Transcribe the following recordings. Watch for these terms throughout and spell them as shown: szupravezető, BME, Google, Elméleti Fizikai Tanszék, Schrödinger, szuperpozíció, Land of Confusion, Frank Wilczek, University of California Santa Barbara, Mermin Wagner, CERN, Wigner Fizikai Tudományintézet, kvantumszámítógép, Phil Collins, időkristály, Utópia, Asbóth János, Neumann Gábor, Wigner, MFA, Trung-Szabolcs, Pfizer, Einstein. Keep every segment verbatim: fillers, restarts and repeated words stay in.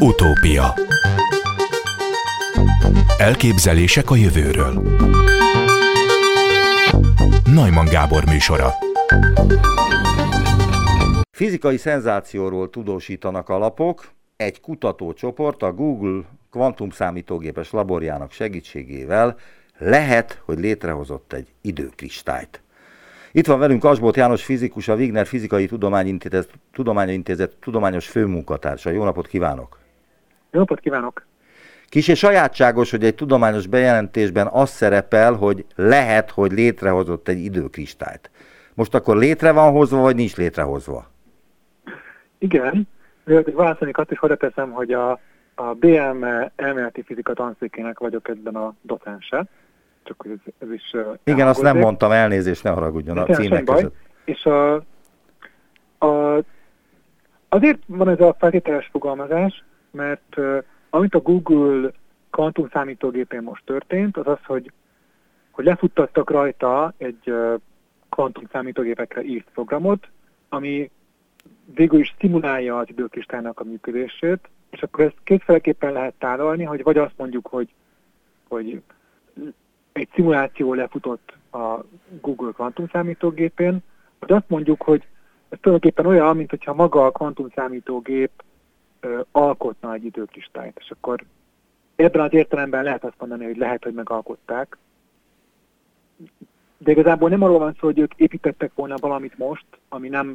Utópia. Elképzelések a jövőről. Neumann Gábor műsora. Fizikai szenzációról tudósítanak a lapok. Egy kutatócsoport a Google kvantumszámítógépes laborjának segítségével lehet, hogy létrehozott egy időkristályt. Itt van velünk Asbóth János fizikus, a Wigner Fizikai Tudományintézet, Tudományintézet tudományos főmunkatársa. Jó napot kívánok! Jó napot kívánok! Kissé sajátságos, hogy egy tudományos bejelentésben az szerepel, hogy lehet, hogy létrehozott egy időkristályt. Most akkor létre van hozva, vagy nincs létrehozva? Igen, mivel válaszolni azt is hozzáteszem, hogy a, a bé em e elméleti fizikai tanszékének vagyok ebben a docense. Csak hogy ez, ez is... Uh, Igen, azt nem mondtam, elnézést, ne haragudjon. De a címek között. És a, a, azért van ez a feltételes fogalmazás, mert uh, amit a Google kvantumszámítógépén most történt, az az, hogy, hogy lefuttattak rajta egy uh, kvantumszámítógépekre írt programot, ami végül is szimulálja az időkristálynak a működését, és akkor ezt kétféleképpen lehet tálalni, hogy vagy azt mondjuk, hogy, hogy egy szimuláció lefutott a Google kvantumszámítógépén, vagy azt mondjuk, hogy ez tulajdonképpen olyan, mint hogyha maga a kvantumszámítógép ö, alkotna egy időkristályt, és akkor ebben az értelemben lehet azt mondani, hogy lehet, hogy megalkották. De igazából nem arról van szó, hogy ők építettek volna valamit most, ami nem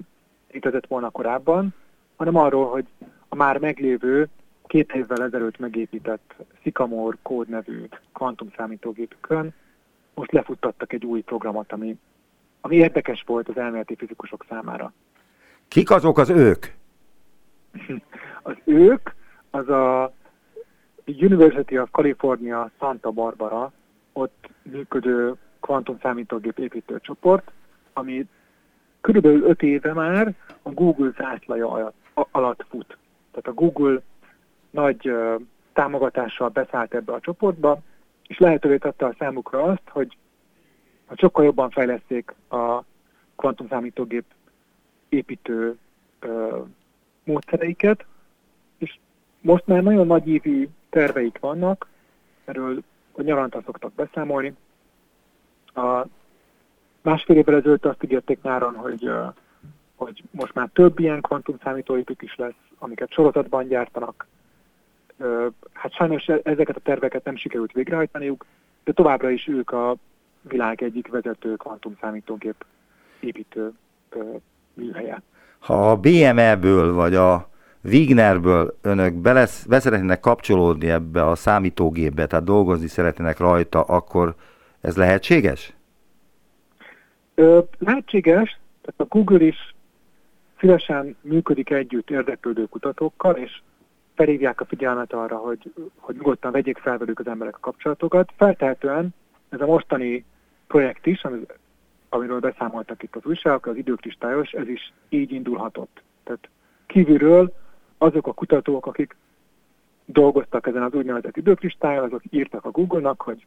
létezett volna korábban, hanem arról, hogy a már meglévő, két évvel ezelőtt megépített Sycamore kód nevű kvantumszámítógépükön most lefuttattak egy új programot, ami, ami érdekes volt az elméleti fizikusok számára. Kik azok az ők? Az ők az a University of California Santa Barbara, ott működő kvantumszámítógép építőcsoport, ami körülbelül öt éve már a Google zászlaja alatt, alatt fut. Tehát a Google nagy ö, támogatással beszállt ebbe a csoportba, és lehetővé tette a számukra azt, hogy, hogy sokkal jobban fejleszték a kvantumszámítógép építő ö, módszereiket, és most már nagyon nagy ívű terveik vannak, erről a nyaranta szoktak beszámolni. A másfél évvel ezelőtt azt ígérték nyáron, hogy, ö, hogy most már több ilyen kvantumszámítógépük is lesz, amiket sorozatban gyártanak. Hát sajnos ezeket a terveket nem sikerült végrehajtaniuk, de továbbra is ők a világ egyik vezető kvantumszámítógép építő műhelye. Ha a bé em e-ből vagy a Wignerből önök be szeretnének kapcsolódni ebbe a számítógépbe, tehát dolgozni szeretnének rajta, akkor ez lehetséges? Ö, lehetséges, tehát a Google is szívesen működik együtt érdeklődő kutatókkal, és felhívják a figyelmet arra, hogy, hogy nyugodtan vegyék fel velük az emberek a kapcsolatokat. Feltehetően ez a mostani projekt is, amiről beszámoltak itt az újságok, az időkristályos, ez is így indulhatott. Tehát kívülről azok a kutatók, akik dolgoztak ezen az úgynevezett időkristályon, azok írtak a Google-nak, hogy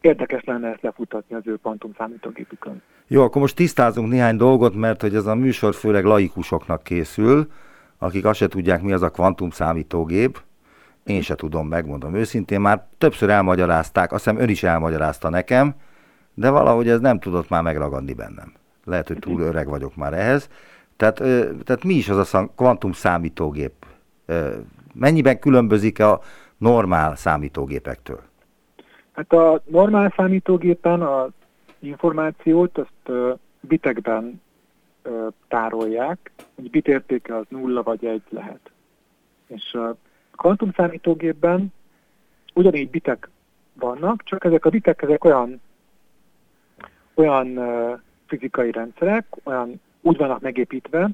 érdekes lenne ezt lefutatni az ő kvantumszámítógépükön. Jó, akkor most tisztázunk néhány dolgot, mert hogy ez a műsor főleg laikusoknak készül, akik azt se tudják, mi az a kvantumszámítógép. Én se tudom, megmondom őszintén, már többször elmagyarázták, azt hiszem ön is elmagyarázta nekem, de valahogy ez nem tudott már megragadni bennem. Lehet, hogy túl öreg vagyok már ehhez. Tehát, tehát mi is az a kvantumszámítógép? Mennyiben különbözik a normál számítógépektől? Hát a normál számítógépen az információt azt bitekben tárolják, egy bit értéke az nulla vagy egy lehet. És a kvantumszámítógépben ugyanígy bitek vannak, csak ezek a bitek ezek olyan, olyan fizikai rendszerek, olyan úgy vannak megépítve,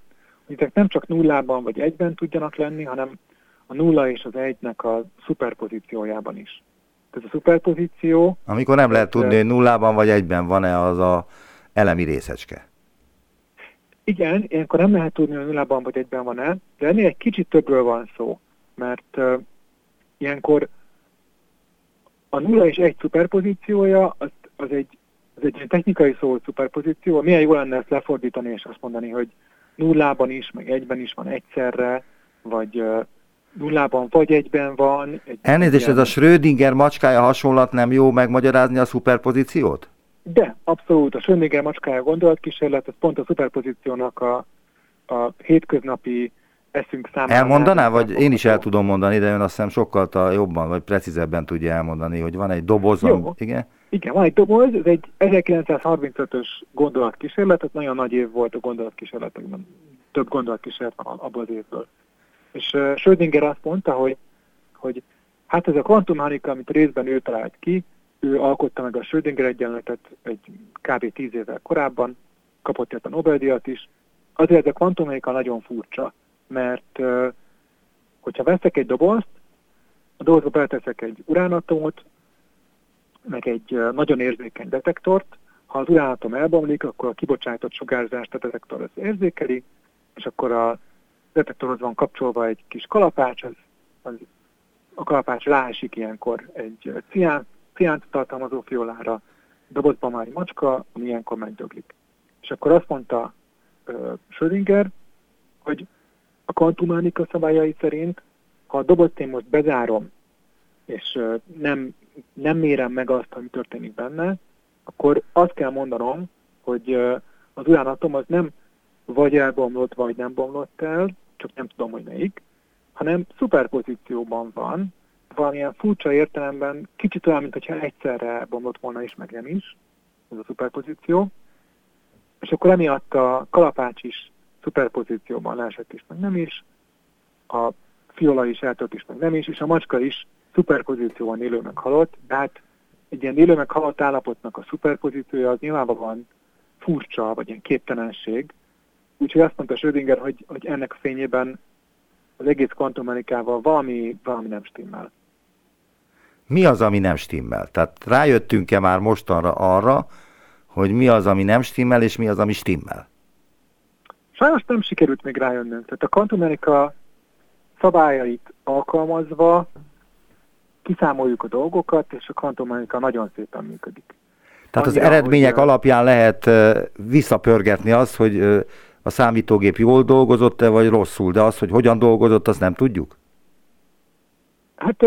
hogy ezek nem csak nullában vagy egyben tudjanak lenni, hanem a nulla és az egynek a szuperpozíciójában is. Ez a szuperpozíció... Amikor nem lehet tudni, hogy nullában vagy egyben van-e az a elemi részecske. Igen, ilyenkor nem lehet tudni, hogy nullában vagy egyben van-e, de ennél egy kicsit többről van szó, mert uh, ilyenkor a nulla és egy szuperpozíciója, az, az, egy, az egy technikai szó szuperpozíció, milyen jó lenne ezt lefordítani és azt mondani, hogy nullában is, meg egyben is van egyszerre, vagy, uh, nullában vagy egyben van. Egy Elnézést, ez a Schrödinger macskája hasonlat nem jó megmagyarázni a szuperpozíciót? De, abszolút. A Schrödinger macskája gondolatkísérlet, ez pont a szuperpozíciónak a, a hétköznapi eszünk számára. Elmondaná, vagy mondható. Én is el tudom mondani, de ön azt hiszem sokkal jobban, vagy precízebben tudja elmondani, hogy van egy doboz, am... igen? Igen, van egy doboz, ez egy ezerkilencszázharmincötös gondolatkísérlet, ez nagyon nagy év volt a gondolatkísérletekben. Több gondolatkísérlet van abban az évből. És uh, Schrödinger azt mondta, hogy, hogy hát ez a kvantummechanika, amit részben ő talált ki, ő alkotta meg a Schrödinger egyenletet egy kb. tíz évvel korábban, kapott ezt a Nobel-díjat is. Azért ez a kvantummechanika nagyon furcsa, mert uh, hogyha veszek egy dobozt, a dobozba beleteszek egy uránatomot, meg egy uh, nagyon érzékeny detektort, ha az uránatom elbomlik, akkor a kibocsátott sugárzást a detektor az érzékeli, és akkor a detektorhoz van kapcsolva egy kis kalapács, az, az, a kalapács ráesik ilyenkor egy cián, ciánt tartalmazó fiolára, dobozban már egy macska, ami ilyenkor megdöglik. És akkor azt mondta uh, Schrödinger, hogy a kvantummechanika szabályai szerint, ha a dobozt én most bezárom, és uh, nem, nem mérem meg azt, ami történik benne, akkor azt kell mondanom, hogy uh, az uránatom az nem vagy elbomlott, vagy nem bomlott el, csak nem tudom, hogy melyik, hanem szuperpozícióban van, valamilyen furcsa értelemben, kicsit olyan, mintha egyszerre bomlott volna is, meg nem is, ez a szuperpozíció, és akkor emiatt a kalapács is szuperpozícióban leesett is, meg nem is, a fiola is eltört is, meg nem is, és a macska is szuperpozícióban élő, meg halott, de hát egy ilyen élő, meg halott állapotnak a szuperpozíciója az nyilvánvalóan furcsa, vagy ilyen képtelenség. Úgyhogy azt mondta Schrödinger, hogy, hogy ennek a fényében az egész kvantummechanikával valami, valami nem stimmel. Mi az, ami nem stimmel? Tehát rájöttünk-e már mostanra arra, hogy mi az, ami nem stimmel, és mi az, ami stimmel? Sajnos nem sikerült még rájönnünk. Tehát a kvantummechanika szabályait alkalmazva kiszámoljuk a dolgokat, és a kvantummechanika nagyon szépen működik. Tehát annyira, az eredmények hogy... alapján lehet visszapörgetni azt, hogy a számítógép jól dolgozott-e, vagy rosszul, de az, hogy hogyan dolgozott, azt nem tudjuk? Hát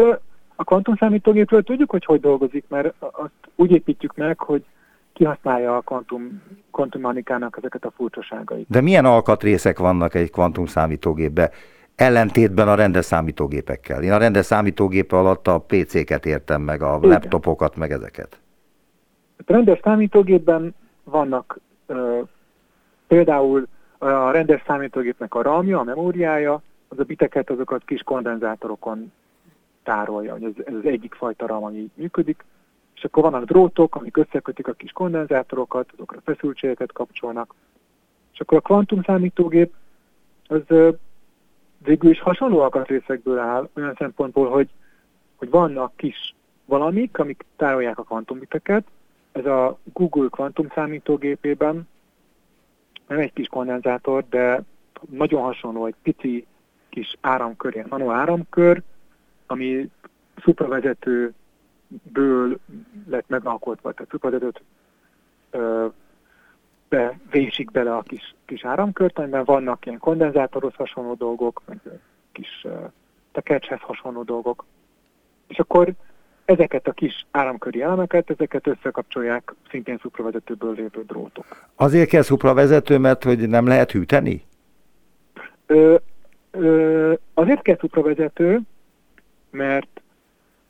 a kvantumszámítógépről tudjuk, hogy hogy dolgozik, mert azt úgy építjük meg, hogy kihasználja a kvantum, kvantummechanikának ezeket a furcsaságait. De milyen alkatrészek vannak egy kvantumszámítógépben, ellentétben a rendes számítógépekkel? Én a rendes számítógép alatt a pé cé-ket értem meg, a Igen. laptopokat, meg ezeket. A rendes számítógépben vannak ö, például a rendes számítógépnek a ramja, a memóriája, az a biteket azokat kis kondenzátorokon tárolja. Ez, ez az egyik fajta RAM, ami működik. És akkor vannak drótok, amik összekötik a kis kondenzátorokat, azokra feszültségeket kapcsolnak. És akkor a kvantumszámítógép az ö, végül is hasonló alkatrészekből áll, olyan szempontból, hogy, hogy vannak kis valamik, amik tárolják a kvantumbiteket. Ez a Google kvantumszámítógépében nem egy kis kondenzátor, de nagyon hasonló, egy pici kis áramkör, ilyen nano áramkör, ami szupravezetőből lett megalkotva, tehát szupravezetőt ö, be, vésik bele a kis, kis áramkört, amiben vannak ilyen kondenzátorhoz hasonló dolgok, meg kis tekercshez hasonló dolgok. És akkor ezeket a kis áramköri elemeket, ezeket összekapcsolják szintén szupravezetőből lévő drótok. Azért kell szupravezető, mert hogy nem lehet hűteni? Ö, ö, azért kell szupravezető, mert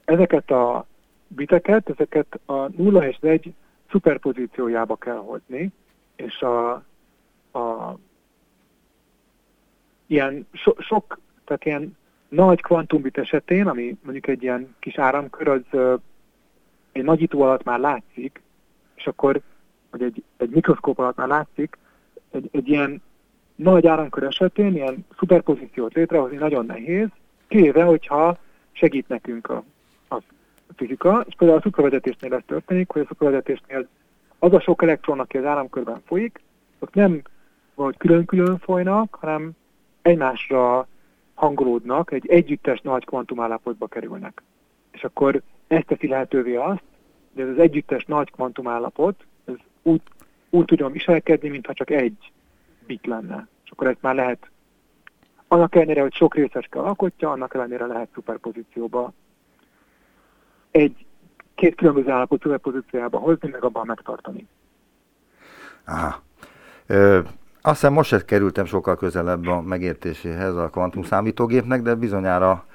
ezeket a biteket, ezeket a nulla és egy szuperpozíciójába kell hozni, és a, a ilyen so, sok, tehát ilyen nagy kvantumbit esetén, ami mondjuk egy ilyen kis áramkör, az ö, egy nagyító alatt már látszik, és akkor, vagy egy, egy mikroszkóp alatt már látszik, egy, egy ilyen nagy áramkör esetén ilyen szuperpozíciót létrehozni nagyon nehéz, kivéve, hogyha segít nekünk a, a fizika, és például a szupravezetésnél ez történik, hogy a szupravezetésnél az a sok elektron, aki az áramkörben folyik, ott nem valahogy külön-külön folynak, hanem egymásra hangolódnak, egy együttes nagy kvantumállapotba kerülnek. És akkor ezt teszi lehetővé azt, hogy ez az együttes nagy kvantumállapot ez úgy, úgy tudjon viselkedni, mintha csak egy bit lenne. És akkor ezt már lehet Annak ellenére, hogy sok részecske alkotja, annak ellenére lehet szuperpozícióba egy két különböző állapot szuperpozíciójába hozni, meg abban megtartani. Aha. Ö, azt hiszem most sem kerültem sokkal közelebb a megértéséhez a kvantum számítógépnek, de bizonyára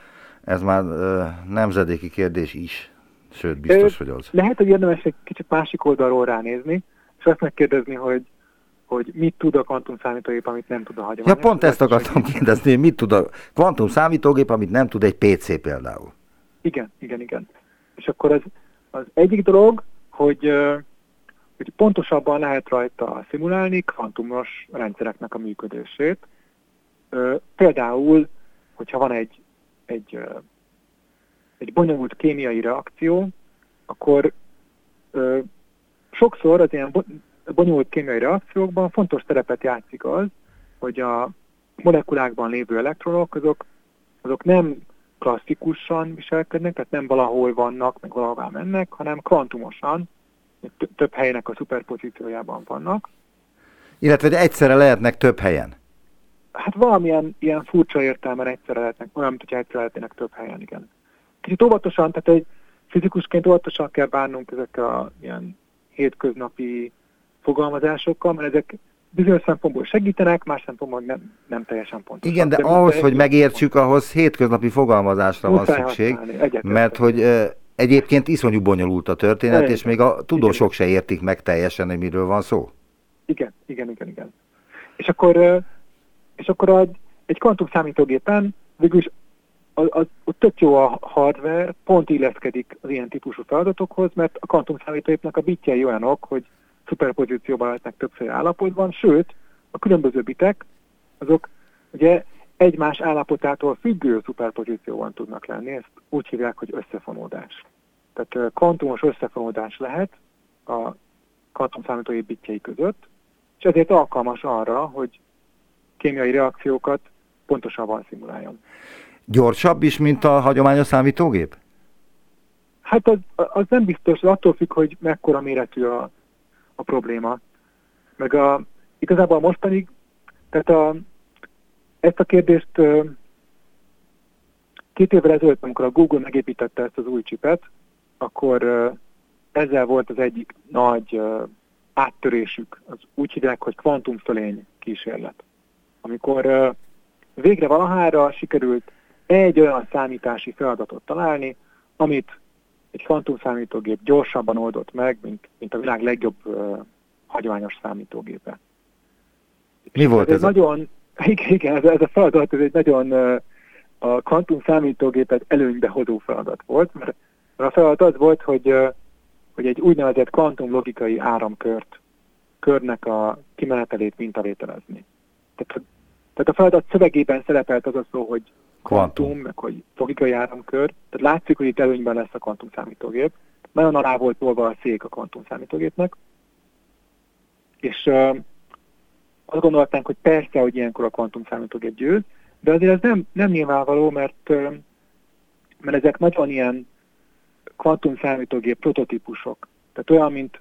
ez már ö, nemzedéki kérdés is. Sőt, biztos, Ö, hogy az. Lehet, hogy érdemes egy kicsit másik oldalról ránézni, és azt megkérdezni, hogy hogy mit tud a kvantumszámítógép, amit nem tud a hagyomány. Ja, pont ezt akartam kérdezni, mit tud a kvantumszámítógép, amit nem tud egy pé cé például. Igen, igen, igen. És akkor az, az egyik dolog, hogy, hogy pontosabban lehet rajta szimulálni kvantumos rendszereknek a működését. Például, hogyha van egy, egy, egy bonyolult kémiai reakció, akkor sokszor az ilyen bonyolult kémiai reakciókban fontos szerepet játszik az, hogy a molekulákban lévő elektronok azok, azok nem klasszikusan viselkednek, tehát nem valahol vannak, meg valahová mennek, hanem kvantumosan, több helynek a szuperpozíciójában vannak. Illetve, hogy egyszerre lehetnek több helyen? Hát valamilyen ilyen furcsa értelmen egyszerre lehetnek, olyan, mint hogyha egyszerre lehetnek több helyen, igen. Kicsit óvatosan, tehát egy fizikusként óvatosan kell bánnunk ezekkel a ilyen hétköznapi fogalmazásokkal, mert ezek bizonyos szempontból segítenek, más szempontból nem, nem teljesen pontosak. Igen, de, de ahhoz, hogy megértsük, ahhoz hétköznapi fogalmazásra van szükség, mert hogy e, egyébként iszonyú bonyolult a történet, egyet. És még a tudósok igen. se értik meg teljesen, hogy miről van szó. Igen, igen, igen, igen. És akkor, és akkor egy, egy kvantum számítógépen végül is a, a, a tök jó a hardware, pont illeszkedik az ilyen típusú feladatokhoz, mert a kvantum számítógépnek a bitjei olyanok, hogy szuperpozícióban lehetnek többféle állapotban, sőt, a különböző bitek, azok ugye egymás állapotától függő szuperpozícióban tudnak lenni, ezt úgy hívják, hogy összefonódás. Tehát kvantumos összefonódás lehet a kvantumszámítógép bitjei között, és ezért alkalmas arra, hogy kémiai reakciókat pontosabban szimuláljon. Gyorsabb is, mint a hagyományos számítógép? Hát az, az nem biztos, attól függ, hogy mekkora méretű a a probléma. Meg a, igazából most pedig, tehát a, ezt a kérdést két évvel ezelőtt, amikor a Google megépítette ezt az új csipet, akkor ezzel volt az egyik nagy áttörésük, az úgy hívják, hogy kvantumfölény kísérlet. Amikor végre valahára sikerült egy olyan számítási feladatot találni, amit egy kvantumszámítógép gyorsabban oldott meg, mint, mint a világ legjobb uh, hagyományos számítógépe. Mi és volt ez? ez a... Nagyon, igen, ez, ez a feladat, ez egy nagyon uh, a kvantumszámítógépet előnybe hozó feladat volt, mert a feladat az volt, hogy, uh, hogy egy úgynevezett kvantumlogikai áramkört, körnek a kimenetelét mintavételezni. Tehát, tehát a feladat szövegében szerepelt az a szó, hogy Kvantum, kvantum, meg hogy logikai áramkör. Tehát látszik, hogy itt előnyben lesz a kvantumszámítógép. Nagyon alá volt tolva a szék a kvantumszámítógépnek. És uh, azt gondoltánk, hogy persze, hogy ilyenkor a kvantumszámítógép győz, de azért ez nem, nem nyilvánvaló, mert, uh, mert ezek nagyon ilyen kvantumszámítógép prototípusok. Tehát olyan, mint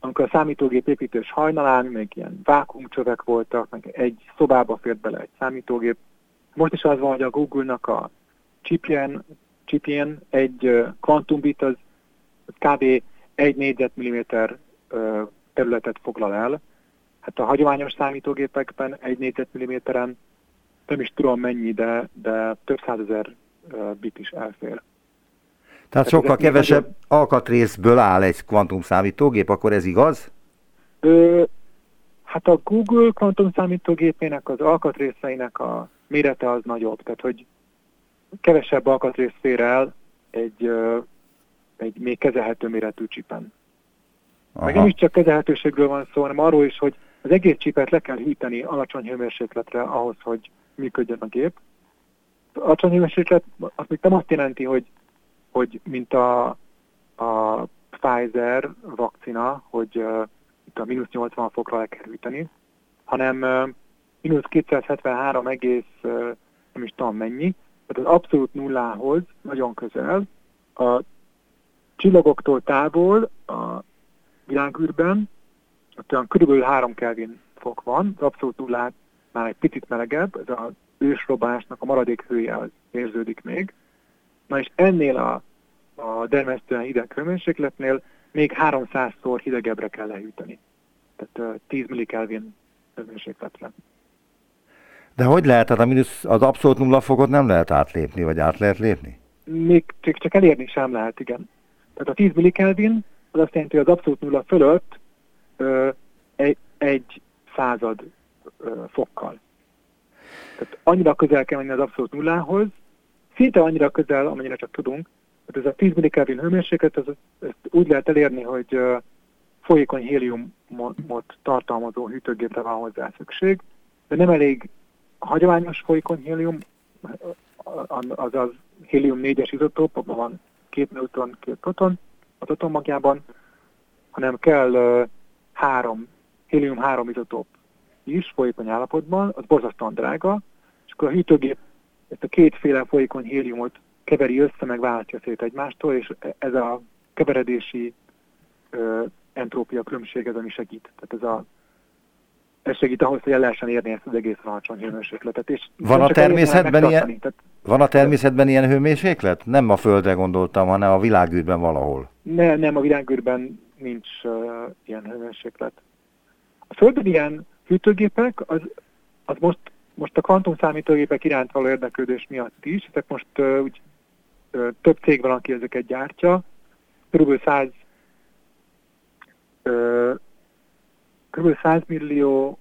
amikor a számítógép építős hajnalán, még ilyen vákuumcsövek voltak, meg egy szobába fért bele egy számítógép. Most is az van, hogy a Google-nak a chipjén, chipjén egy kvantumbit az, az kb. egy négyzetmilliméter területet foglal el. Hát a hagyományos számítógépekben egy négyzetmilliméteren nem is tudom mennyi, de, de több százezer bit is elfér. Tehát ez sokkal kevesebb nagyon... alkatrészből áll egy kvantumszámítógép, akkor ez igaz? Ö, hát a Google kvantumszámítógépének az alkatrészeinek a mérete az nagyobb, tehát hogy kevesebb alkatrész fér el egy, egy még kezelhető méretű csipen. Aha. Meg nem is csak kezelhetőségről van szó, hanem arról is, hogy az egész csipet le kell hűteni alacsony hőmérsékletre ahhoz, hogy működjön a gép. Az alacsony hőmérséklet az még nem azt jelenti, hogy, hogy mint a, a Pfizer vakcina, hogy uh, itt a mínusz nyolcvan fokra le kell hűteni, hanem uh, mínusz kétszázhetvenhárom egész, nem is tudom mennyi, tehát az abszolút nullához nagyon közel, a csillagoktól távol a világűrben, ott olyan körülbelül három Kelvin fok van, az abszolút nullát már egy picit melegebb, ez a ősrobásnak a maradék hője érződik még. Na és ennél a, a dermesztően hideg hőmérsékletnél még háromszázszor hidegebbre kell lehűteni. Tehát tíz millikelvin hőmérsékletre. De hogy lehet, hát a minusz, az abszolút nulla fokot nem lehet átlépni, vagy át lehet lépni? Még csak elérni sem lehet, igen. Tehát a tíz millikelvin az azt jelenti, hogy az abszolút nulla fölött ö, egy, egy század ö, fokkal. Tehát annyira közel kell menni az abszolút nullához, szinte annyira közel, amennyire csak tudunk. Tehát ez a tíz millikelvin hőmérséklet, ez, ezt úgy lehet elérni, hogy ö, folyékony héliumot tartalmazó hűtőgépre van hozzá szükség, de nem elég a hagyományos folyékony hélium, azaz hélium négyes izotóp, abban van két neutron, két proton, a proton magjában, hanem kell uh, három, hélium három izotóp is folyékony állapotban, az borzasztóan drága, és akkor a hűtőgép ezt a kétféle folyékony héliumot keveri össze, meg választja szét egymástól, és ez a keveredési uh, entrópia különbség ez, ami segít. Tehát ez a Ez segít ahhoz, hogy el lehessen érni ezt az egész alacsony hőmérsékletet. És van, a természetben ilyen, tehát, van a természetben ilyen hőmérséklet? Nem a Földre gondoltam, hanem a világűrben valahol. Ne, nem, a világűrben nincs uh, ilyen hőmérséklet. A Földön ilyen hűtőgépek, az, az most, most a kvantumszámítógépek iránt való érdeklődés miatt is, ezek most uh, úgy, uh, több cég van, aki ezeket gyártja, körülbelül száz... Körülbelül száz millió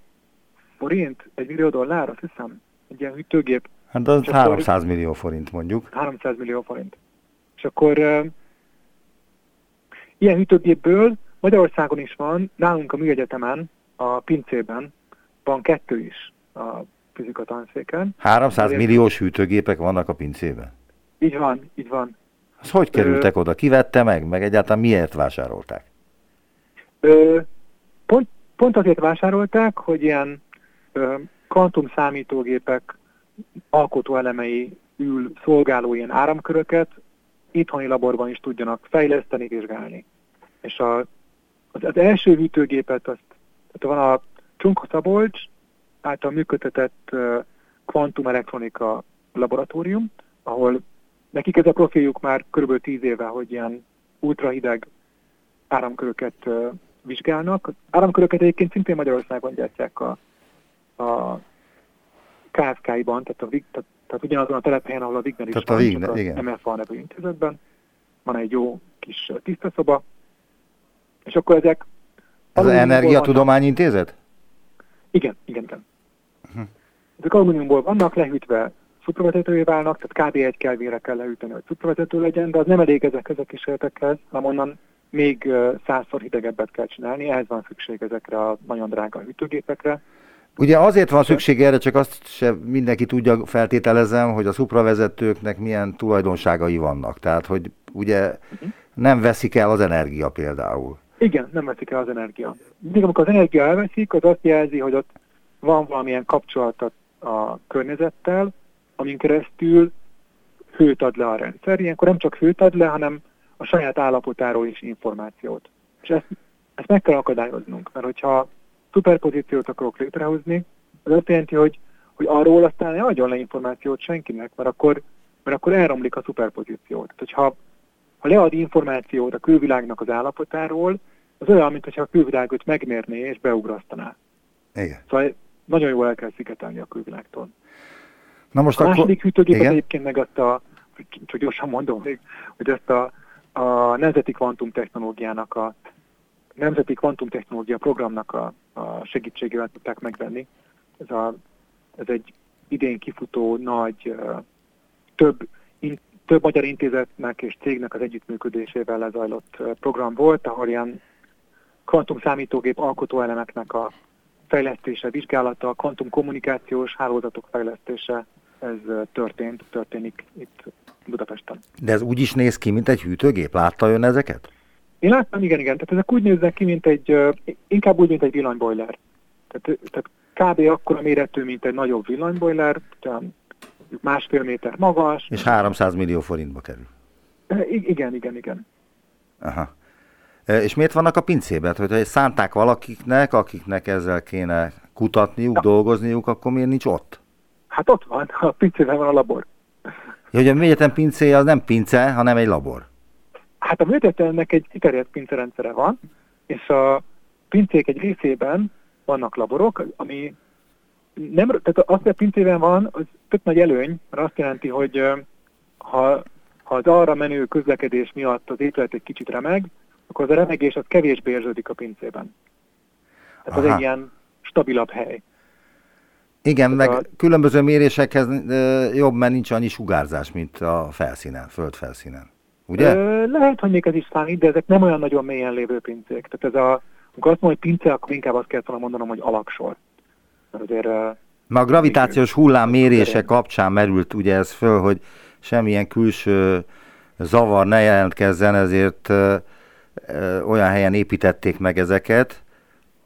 forint, egy millió dollár, azt hiszem, egy ilyen hűtőgép. Hát az háromszáz millió forint mondjuk. háromszáz millió forint. És akkor uh, ilyen hűtőgépből Magyarországon is van, nálunk a Műegyetemen, a Pincében van kettő is a fizika tanszéken. háromszáz milliós hűtőgépek vannak a Pincében? Így van, így van. Az hogy kerültek Ö... oda? Ki vette meg? Meg egyáltalán miért vásárolták? Ö... Pont, pont azért vásárolták, hogy ilyen ö, kvantumszámítógépek alkotóelemei ül szolgáló ilyen áramköröket itthoni laborban is tudjanak fejleszteni, vizsgálni. És a, az, az első hűtőgépet, azt, tehát van a Trung-Szabolcs által működtetett ö, kvantumelektronika laboratórium, ahol nekik ez a profiljuk már körülbelül tíz éve, hogy ilyen ultrahideg áramköröket ö, vizsgálnak. Az áramköröket egyébként szintén Magyarországon gyártják a, a ká ef ká-ban, tehát, a, tehát, tehát ugyanazon a telephelyen, ahol a Wigner is van, Wigner, az igen. em ef á nevű intézetben. Van egy jó kis tiszta szoba. És akkor ezek... Ez az Energiatudományintézet? Igen, igen, igen. Hm. Ezek alumíniumból vannak, lehűtve szupravezetővé válnak, tehát kb. egy kelvinre kell lehűteni, hogy szupravezető legyen, de az nem elég ezekhez a kísérletekhez, hanem onnan még százszor hidegebbet kell csinálni, ehhez van szükség ezekre a nagyon drága hűtőgépekre. Ugye azért van szükség erre, csak azt sem mindenki tudja, feltételezem, hogy a szupravezetőknek milyen tulajdonságai vannak. Tehát, hogy ugye nem veszik el az energia például. Igen, nem veszik el az energia. Mindig, amikor az energia elveszik, az azt jelzi, hogy ott van valamilyen kapcsolat a környezettel, amin keresztül hőt ad le a rendszer. Ilyenkor nem csak hőt ad le, hanem a saját állapotáról is információt. És ezt, ezt meg kell akadályoznunk, mert hogyha szuperpozíciót akarok létrehozni, az azt jelenti, hogy, hogy arról aztán ne adjon le információt senkinek, mert akkor, mert akkor elromlik a szuperpozíciót. Tehát, ha, ha lead információt a külvilágnak az állapotáról, az olyan, mintha a külvilágot megmérné és beugrasztaná. Igen. Szóval nagyon jól el kell szigetelni a külvilágtól. Na most a akkor... második hűtőgép egyébként megadta, csak gyorsan mondom még, hogy ezt a a Nemzeti Kvantumtechnológiának, a Nemzeti Kvantumtechnológia programnak a, a segítségével tudták megvenni. Ez, a, ez egy idén kifutó nagy, több, in, több magyar intézetnek és cégnek az együttműködésével lezajlott program volt, ahol ilyen kvantumszámítógép alkotóelemeknek a fejlesztése, vizsgálata, kvantumkommunikációs hálózatok fejlesztése, ez történt, történik itt Budapesten. De ez úgy is néz ki, mint egy hűtőgép? Látta ön ezeket? Én láttam, igen, igen. Tehát ezek úgy néznek ki, mint egy, inkább úgy, mint egy villanybojler. Tehát, tehát kb. Akkora méretű, mint egy nagyobb villanybojler, másfél méter magas. És háromszáz millió forintba kerül. I- igen, igen, igen. Aha. És miért vannak a pincében? Hogyha szánták valakiknek, akiknek ezzel kéne kutatniuk, ja. dolgozniuk, akkor miért nincs ott? Hát ott van, a pincében van a labor. Ja, ugye a műtéten pincé az nem pince, hanem egy labor. Hát a műtétennek egy kiterjedt pincerendszere van, és a pincék egy részében vannak laborok, ami nem, tehát az, hogy a pincében van, az tök nagy előny, mert azt jelenti, hogy ha, ha az arra menő közlekedés miatt az épület egy kicsit remeg, akkor az a remegés az kevésbé érződik a pincében. Tehát aha, az egy ilyen stabilabb hely. Igen, tehát meg a... különböző mérésekhez jobb, mert nincs annyi sugárzás, mint a felszínen, földfelszínen. Ugye? Lehet, hogy még ez is számít, de ezek nem olyan nagyon mélyen lévő pincék. Tehát ez a, amikor azt mondom, hogy pince, akkor inkább azt kell volna mondanom, hogy alaksor. Azért, már a gravitációs hullám mérése kapcsán merült ugye ez föl, hogy semmilyen külső zavar ne jelentkezzen, ezért olyan helyen építették meg ezeket,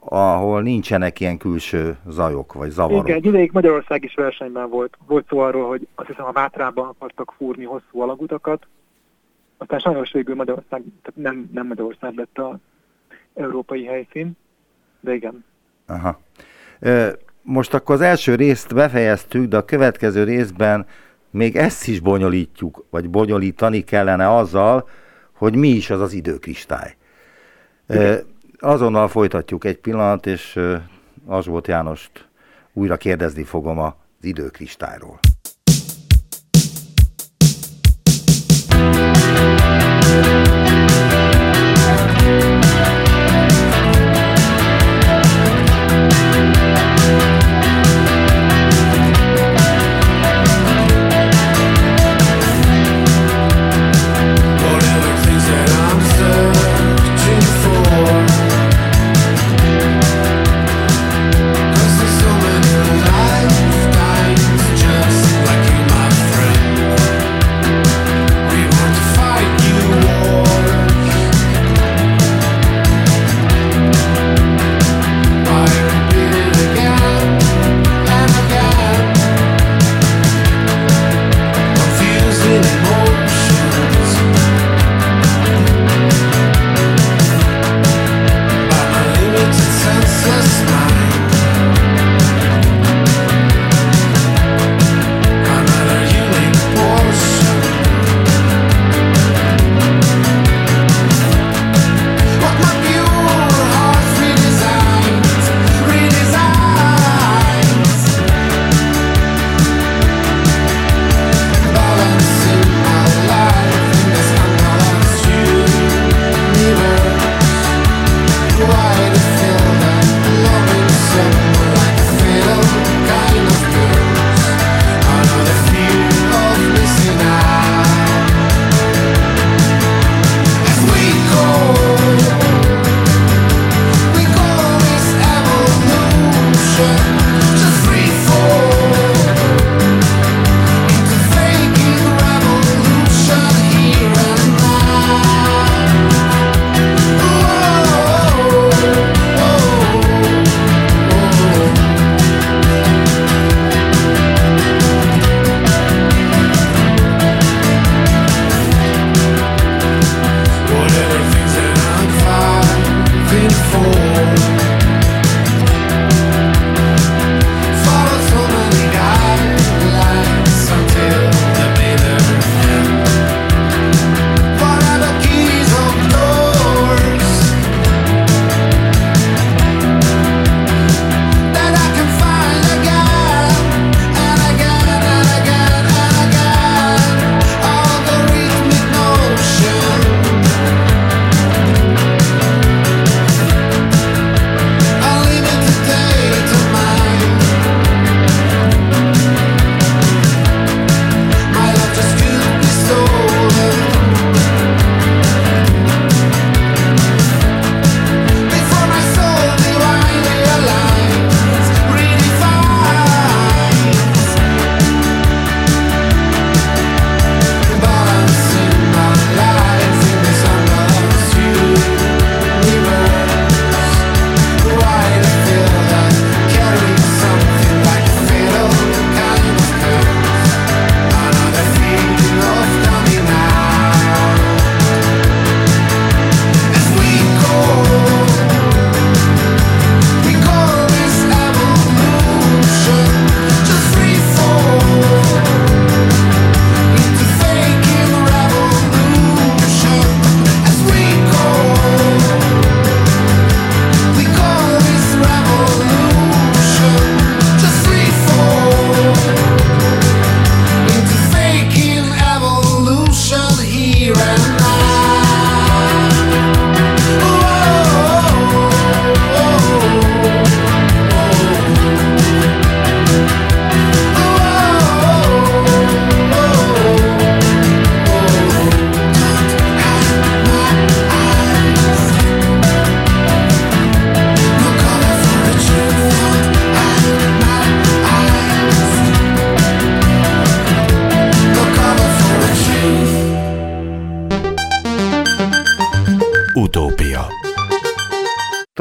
ahol nincsenek ilyen külső zajok vagy zavarok. Igen, egy ideig Magyarország is versenyben volt. Volt szó arról, hogy azt hiszem a Vátrában akartak fúrni hosszú alagutakat, aztán sajnos végül Magyarország, tehát nem, nem Magyarország lett az európai helyszín, de igen. Aha. Most akkor az első részt befejeztük, de a következő részben még ezt is bonyolítjuk, vagy bonyolítani kellene azzal, hogy mi is az az időkristály. Igen. Azonnal folytatjuk egy pillanat, és Asbóth Jánost újra kérdezni fogom az időkristályról. Just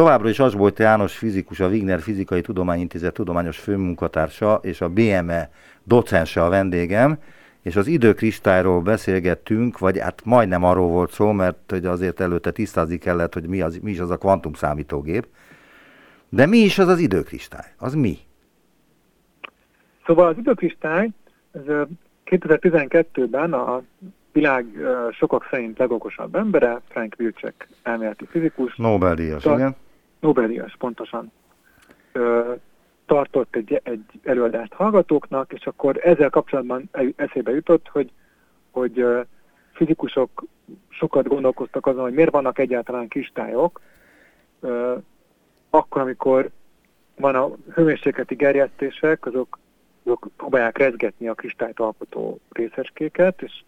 Továbbra is Asbóth János fizikus, a Wigner Fizikai Tudományintézet tudományos főmunkatársa és a bé em e docense a vendégem, és az időkristályról beszélgettünk, vagy hát majdnem arról volt szó, mert hogy azért előtte tisztázni kellett, hogy mi, az, mi is az a kvantumszámítógép. De mi is az az időkristály? Az mi? Szóval az időkristály az kétezer-tizenkettőben a világ sokak szerint legokosabb embere, Frank Wilczek elméleti fizikus. Nobel-díjas, tar- igen. Nobel-díjas, pontosan. Ö, tartott egy, egy előadást hallgatóknak, és akkor ezzel kapcsolatban eszébe jutott, hogy, hogy fizikusok sokat gondolkoztak azon, hogy miért vannak egyáltalán kristályok, ö, akkor, amikor van a hőmérsékleti gerjesztések, azok, azok próbálják rezgetni a kristályt alkotó részecskéket, és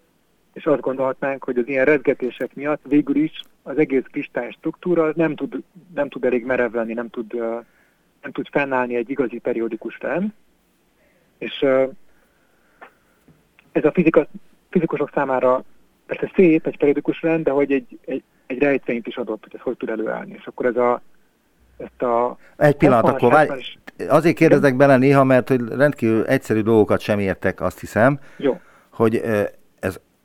és azt gondolhatnánk, hogy az ilyen rezgetések miatt végül is az egész kristály struktúra nem tud, nem tud elég merev lenni, nem tud, nem tud fennállni egy igazi periódikus rend. És ez a fizika, fizikusok számára persze szép egy periódikus rend, de hogy egy, egy, egy rejtvényt is adott, hogy ez hogy tud előállni. És akkor ez a... Ezt a egy pillanat, akkor várj, azért kérdezek bele néha, mert hogy rendkívül egyszerű dolgokat sem értek, azt hiszem, jó. Hogy...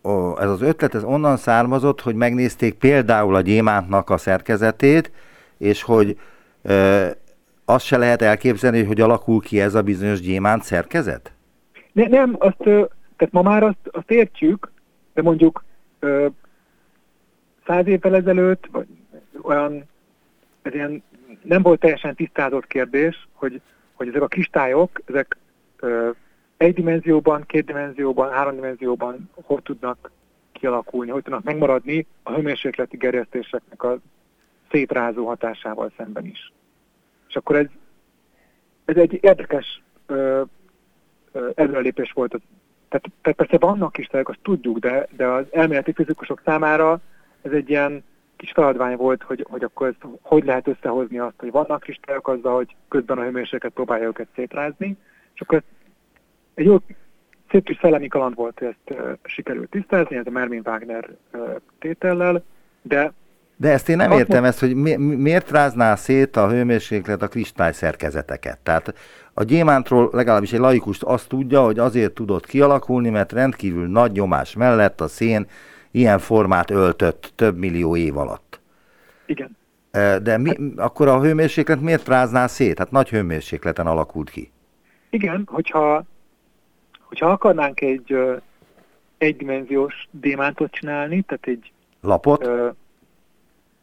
Oh, ez az ötlet ez onnan származott, hogy megnézték például a gyémántnak a szerkezetét, és hogy ö, azt se lehet elképzelni, hogy alakul ki ez a bizonyos gyémánt szerkezet? Ne, nem, azt, tehát ma már azt, azt értjük, de mondjuk ö, száz évvel ezelőtt, vagy olyan, ez ilyen nem volt teljesen tisztázott kérdés, hogy, hogy ezek a kristályok, ezek... Ö, egy dimenzióban, két dimenzióban, három dimenzióban hogy tudnak kialakulni, hogy tudnak megmaradni a hőmérsékleti gerjesztéseknek a szétrázó hatásával szemben is. És akkor ez, ez egy érdekes ö, ö, előrelépés volt. Tehát, tehát persze vannak kristályok, azt tudjuk, de, de az elméleti fizikusok számára ez egy ilyen kis feladvány volt, hogy, hogy akkor ezt, hogy lehet összehozni azt, hogy vannak kristályok azzal, hogy közben a hőmérséklet próbálja őket szétrázni, és akkor egy jó, szép kis szellemi kaland volt, hogy ezt uh, sikerült tisztázni, ez a Mermin Wagner uh, tétellel, de... De ezt én nem értem, mond... ezt, hogy mi, miért rázná szét a hőmérséklet a kristály szerkezeteket? Tehát a gyémántról legalábbis egy laikus azt tudja, hogy azért tudott kialakulni, mert rendkívül nagy nyomás mellett a szén ilyen formát öltött több millió év alatt. Igen. De mi, hát... akkor a hőmérséklet miért rázná szét? Hát nagy hőmérsékleten alakult ki. Igen, hogyha... Hogyha akarnánk egy ö, egydimenziós gyémántot csinálni, tehát egy... Lapot? Ö,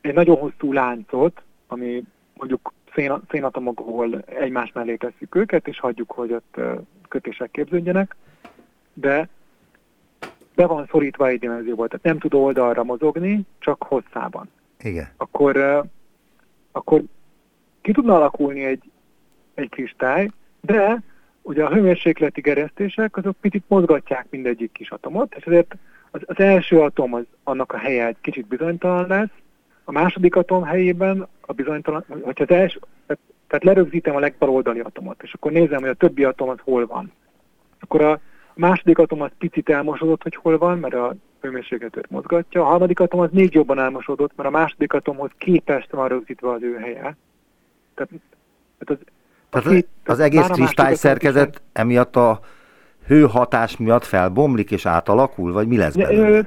egy nagyon hosszú láncot, ami mondjuk szén, szénatomokból egymás mellé tesszük őket, és hagyjuk, hogy ott ö, kötések képződjenek, de be van szorítva egy dimenzióból, tehát nem tud oldalra mozogni, csak hosszában. Igen. Akkor, ö, akkor ki tudna alakulni egy, egy kristály, de... Ugye a hőmérsékleti gerjesztések, azok picit mozgatják mindegyik kis atomot, és ezért az, az első atom, az, annak a helye egy kicsit bizonytalan lesz, a második atom helyében a bizonytalan, hogy az első, tehát, tehát lerögzítem a legbaloldali atomot, és akkor nézem, hogy a többi atom az hol van. Akkor a második atom az picit elmosodott, hogy hol van, mert a hőmérsékletőt mozgatja, a harmadik atom az még jobban elmosodott, mert a második atomhoz képest van rögzítve az ő helye. Tehát, tehát az Tehát az egész kristály szerkezet emiatt a hőhatás miatt felbomlik és átalakul, vagy mi lesz belőle?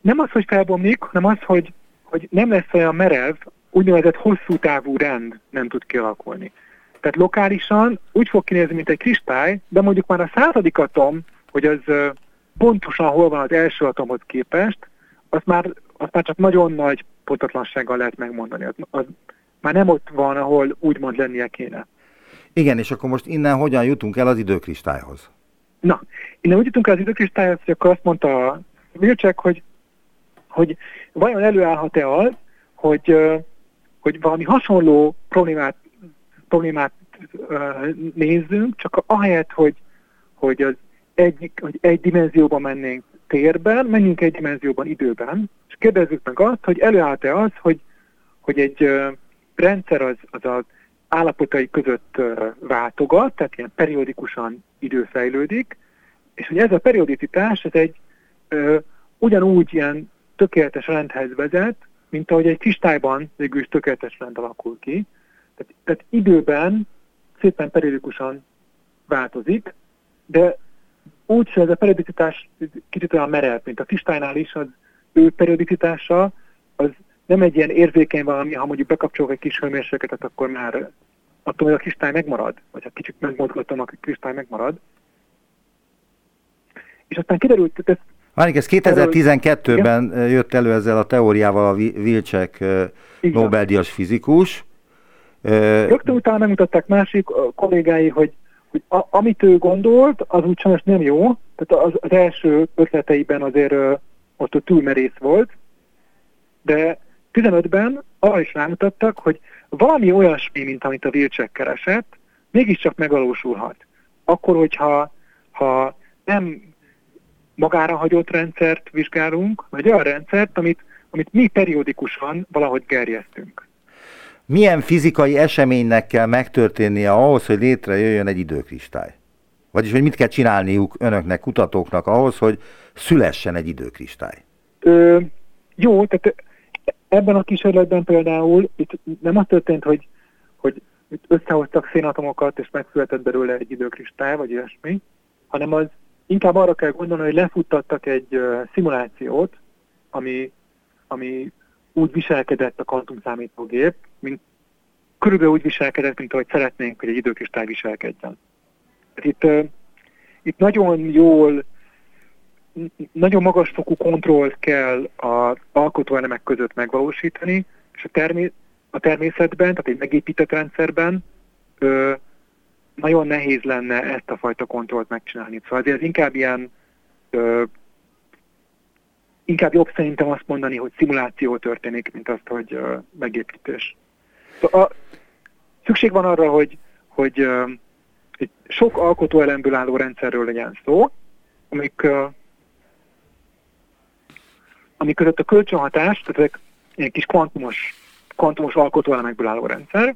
Nem az, hogy felbomlik, hanem az, hogy, hogy nem lesz olyan merev, úgynevezett hosszú távú rend nem tud kialakulni. Tehát lokálisan úgy fog kinézni, mint egy kristály, de mondjuk már a századik atom, hogy az pontosan hol van az első atomhoz képest, azt már, azt már csak nagyon nagy pontatlansággal lehet megmondani. Az, az, már nem ott van, ahol úgymond lennie kéne. Igen, és akkor most innen hogyan jutunk el az időkristályhoz? Na, innen úgy jutunk el az időkristályhoz, hogy akkor azt mondta a Wilczek, hogy, hogy vajon előállhat-e az, hogy, hogy valami hasonló problémát, problémát nézzünk, csak ahelyett, hogy, hogy, az egy, hogy egy dimenzióba mennénk térben, menjünk egy dimenzióban időben, és kérdezzük meg azt, hogy előállhat-e az, hogy, hogy egy... rendszer az, az az állapotai között váltogat, tehát ilyen periódikusan időfejlődik, és hogy ez a periodicitás, ez egy ö, ugyanúgy ilyen tökéletes rendhez vezet, mint ahogy egy kristályban végül is tökéletesen alakul ki. Tehát, tehát időben szépen periódikusan változik, de úgyse ez a periodicitás kicsit olyan merev, mint a kristálynál is az ő periodicitása, az nem egy ilyen érzékeny valami, ha mondjuk bekapcsolok egy kis hőmérsékletet, akkor már attól, hogy a kristály megmarad, vagy ha kicsit megmozgatom, a kristály megmarad. És aztán kiderült, hogy ez... Várjunk, ez kétezer-tizenkettőben igen? jött elő ezzel a teóriával a Wilczek Nobel-díjas fizikus. Rögtön utána megmutatták másik kollégái, hogy, hogy a, amit ő gondolt, az úgy sajnos nem jó. Tehát az, az első ötleteiben azért ott a túlmerész volt, de tizenötben arra is rámutattak, hogy valami olyasmi, mint amit a Wilczek keresett, mégiscsak megvalósulhat. Akkor, hogyha ha nem magára hagyott rendszert vizsgálunk, vagy olyan rendszert, amit, amit mi periódikusan valahogy gerjesztünk. Milyen fizikai eseménynek kell megtörténnie ahhoz, hogy létrejöjjön egy időkristály? Vagyis, hogy mit kell csinálniuk önöknek, kutatóknak ahhoz, hogy szülessen egy időkristály? Ö, jó, tehát ebben a kísérletben például itt nem az történt, hogy, hogy összehoztak szénatomokat, és megszületett belőle egy időkristály, vagy ilyesmi, hanem az inkább arra kell gondolni, hogy lefuttattak egy uh, szimulációt, ami, ami úgy viselkedett a kvantumszámítógép, mint körülbelül úgy viselkedett, mint ahogy szeretnénk, hogy egy időkristály viselkedjen. Itt, uh, itt nagyon jól, nagyon magas fokú kontrollt kell az alkotóelemek között megvalósítani, és a, termé- a természetben, tehát egy megépített rendszerben uh, nagyon nehéz lenne ezt a fajta kontrollt megcsinálni. Szóval azért inkább ilyen, ö, inkább jobb szerintem azt mondani, hogy szimuláció történik, mint azt, hogy ö, megépítés. Szóval a, szükség van arra, hogy, hogy ö, egy sok alkotóelemből álló rendszerről legyen szó, amik, ö, amik között a kölcsönhatás, tehát ezek ilyen kis kvantumos, kvantumos alkotóelemekből álló rendszer,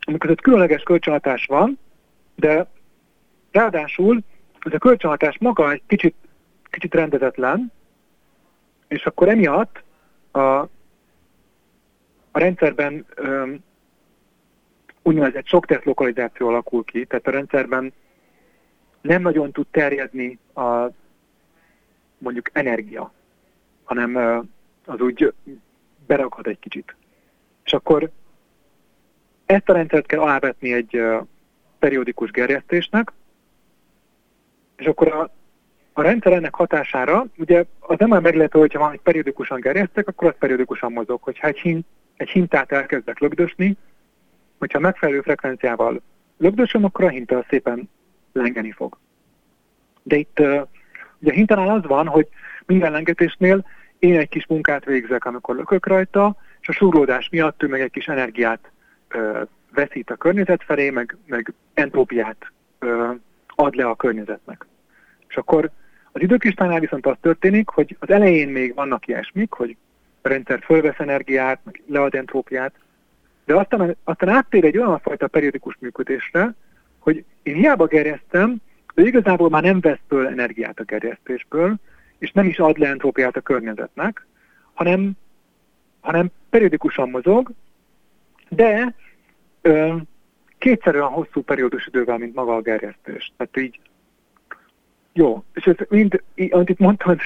amikor között különleges kölcsönhatás van, de ráadásul ez a kölcsönhatás maga egy kicsit, kicsit rendezetlen, és akkor emiatt a, a rendszerben öm, úgynevezett soktér lokalizáció alakul ki, tehát a rendszerben nem nagyon tud terjedni a mondjuk energia, hanem ö, az úgy berakhat egy kicsit. És akkor ezt a rendszert kell alávetni egy uh, periódikus gerjesztésnek, és akkor a, a rendszer ennek hatására, ugye az nem már meglepő, hogyha valamit periódikusan gerjesztek, akkor az periódikusan mozog. Hogyha egy, hin, egy hintát elkezdek lögdösni, hogyha megfelelő frekvenciával lögdösöm, akkor a hinta szépen lengeni fog. De itt uh, ugye a hintánál az van, hogy minden lengetésnél én egy kis munkát végzek, amikor lökök rajta, és a súrlódás miatt ő meg egy kis energiát veszít a környezet felé, meg, meg entrópiát ö, ad le a környezetnek. És akkor az időkristálynál viszont az történik, hogy az elején még vannak ilyesmik, hogy a rendszer fölvesz energiát, meg lead entrópiát, de aztán, aztán áttér egy olyan fajta periódikus működésre, hogy én hiába gerjesztem, de igazából már nem vesz föl energiát a gerjesztésből, és nem is ad le entrópiát a környezetnek, hanem, hanem periódikusan mozog, de ö, kétszer olyan hosszú periódus idővel, mint maga a gerjesztés. Tehát így jó. És ez mind, így, amit itt mondtam,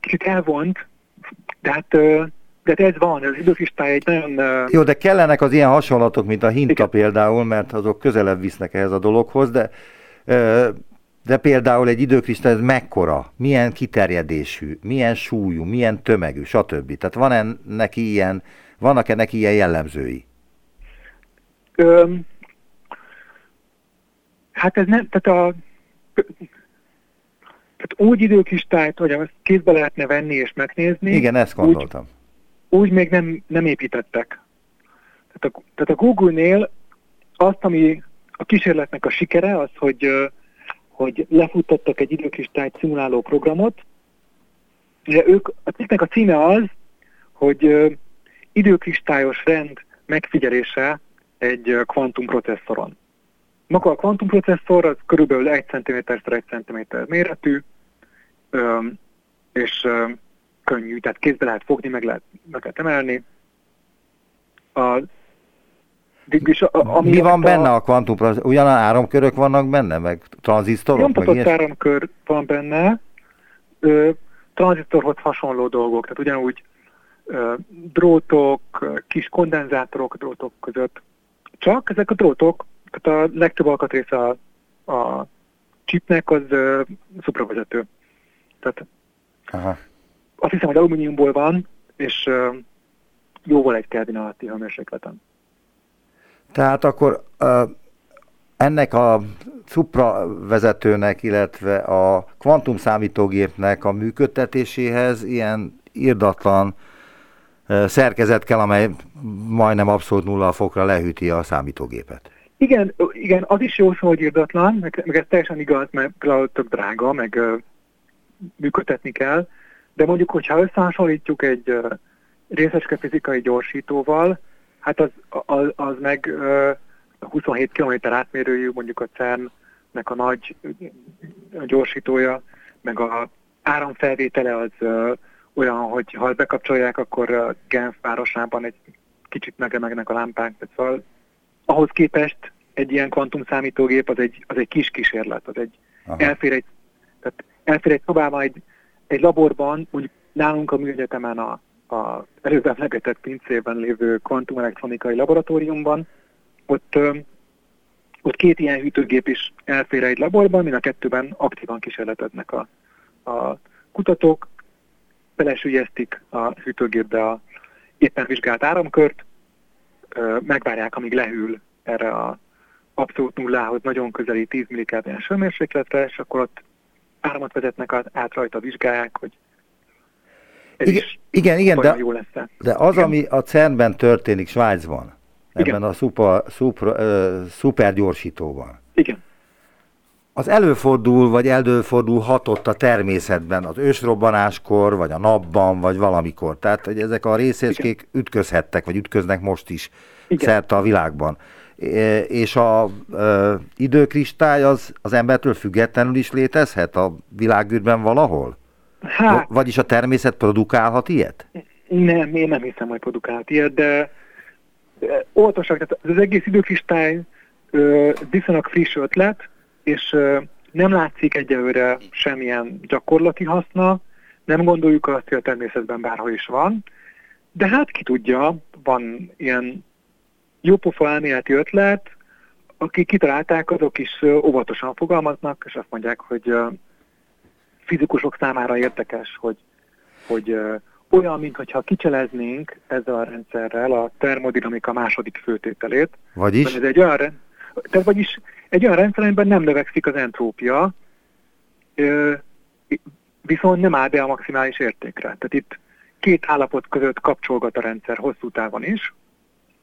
kicsit elvont, de hát, ö, de hát ez van, az időkristály egy nagyon... Ö... Jó, de kellenek az ilyen hasonlatok, mint a hinta igen. Például, mert azok közelebb visznek ehhez a dologhoz, de, ö, de például egy időkristály ez mekkora, milyen kiterjedésű, milyen súlyú, milyen tömegű, stb. Tehát van-e neki ilyen, vannak-e neki ilyen jellemzői? Öm, hát ez nem, tehát a tehát úgy időkristályt, hogy azt kézbe lehetne venni és megnézni. Igen, ezt gondoltam. Úgy, úgy még nem, nem építettek. Tehát a, tehát a Google-nél azt, ami a kísérletnek a sikere, az, hogy, hogy lefuttattak egy időkristályt szimuláló programot. Ugye ők, a cikknek a címe az, hogy időkristályos rend megfigyelése egy kvantumprocesszoron. Maga a kvantumprocesszor az körülbelül egy centiméter-szer egy centiméter méretű, és könnyű, tehát kézbe lehet fogni, meg lehet, meg lehet emelni. A, és a, a, Mi van a, benne a kvantumra? Ugyanaz áramkörök vannak benne, meg tranzisztorok? Nyomtatott áramkör van benne, ö, tranzisztorhoz hasonló dolgok, tehát ugyanúgy ö, drótok, kis kondenzátorok a drótok között, csak ezek a drótok, tehát a legtöbb alkatrész a, a chipnek az ö, szupravezető. Tehát aha. Azt hiszem, hogy alumíniumból van, és ö, jóval egy kelvin alatti hőmérsékleten. Tehát akkor ö, ennek a szupravezetőnek, illetve a kvantumszámítógépnek a működtetéséhez ilyen irdatlan ö, szerkezet kell, amely majdnem abszolút nulla fokra lehűti a számítógépet. Igen, igen, az is jó szó, hogy irdatlan, meg, meg ez teljesen igaz, mert tök drága, meg ö, működtetni kell, de mondjuk, hogyha összehasonlítjuk egy ö, részecske fizikai gyorsítóval, hát az, az, az meg ö, huszonhét kilométer átmérőjű, mondjuk a cernnek a nagy a gyorsítója, meg a áramfelvétele az ö, olyan, hogy ha bekapcsolják, akkor ö, Genf városában egy kicsit megremegnek a lámpák, szóval ahhoz képest egy ilyen kvantumszámítógép az egy, az egy kis kísérlet, az egy elfér egy, tehát elfér egy szobában, egy, egy laborban, úgy nálunk a műegyetemen a az előbb emlegetett pincében lévő kvantumelektronikai laboratóriumban, ott, ö, ott két ilyen hűtőgép is elfér egy laborban, mind a kettőben aktívan kísérleteznek a, a kutatók, belesülyeztik a hűtőgépbe a éppen vizsgált áramkört, ö, megvárják, amíg lehűl erre az abszolút nullához nagyon közeli tíz millikelvin hőmérsékletre, és akkor ott áramot vezetnek át rajta, vizsgálják, hogy igen, igen, igen, de, de az, igen. Ami a cernben történik Svájcban, igen. Ebben a szupa, szupra, ö, szupergyorsítóban, igen. Az előfordul, vagy előfordulhatott a természetben, az ősrobbanáskor, vagy a napban, vagy valamikor. Tehát, hogy ezek a részecskék igen. ütközhettek, vagy ütköznek most is igen. szerte a világban. E, és az időkristály az, az embertől függetlenül is létezhet a világűrben valahol? Hát, vagyis a természet produkálhat ilyet? Nem, én nem hiszem, hogy produkálhat ilyet, de, de óvatosak, tehát az egész időkristály ö, viszonylag friss ötlet, és ö, nem látszik egyelőre semmilyen gyakorlati haszna, nem gondoljuk azt, hogy a természetben bárhol is van, de hát ki tudja, van ilyen jópofa elméleti ötlet, akik kitalálták, azok is ö, óvatosan fogalmaznak, és azt mondják, hogy ö, fizikusok számára érdekes, hogy, hogy ö, olyan, mintha kicseleznénk ezzel a rendszerrel a termodinamika második főtételét. Vagyis? Ez egy olyan, tehát vagyis egy olyan rendszerben nem növekszik az entrópia, ö, viszont nem áll be a maximális értékre. Tehát itt két állapot között kapcsolgat a rendszer hosszú távon is,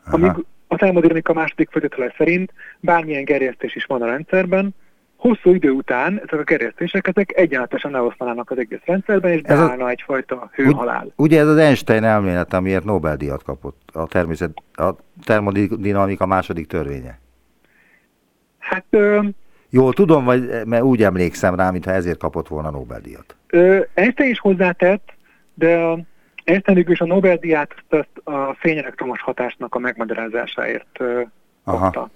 aha. amíg a termodinamika második főtétele szerint bármilyen gerjesztés is van a rendszerben, hosszú idő után ezek a gerjesztések ezek egyenletesen leoszlanának az egész rendszerben, és beállna egyfajta hőhalál. Ugye ez az Einstein elmélet, amiért Nobel-díjat kapott a, természet, a termodinamika második törvénye? Hát... Ö, jól tudom, vagy, mert úgy emlékszem rá, mintha ezért kapott volna Nobel-díjat. Ö, Einstein is hozzátett, de Einstein végül is a Nobel-díját azt a fényelektromos hatásnak a megmagyarázásáért ö, kapta.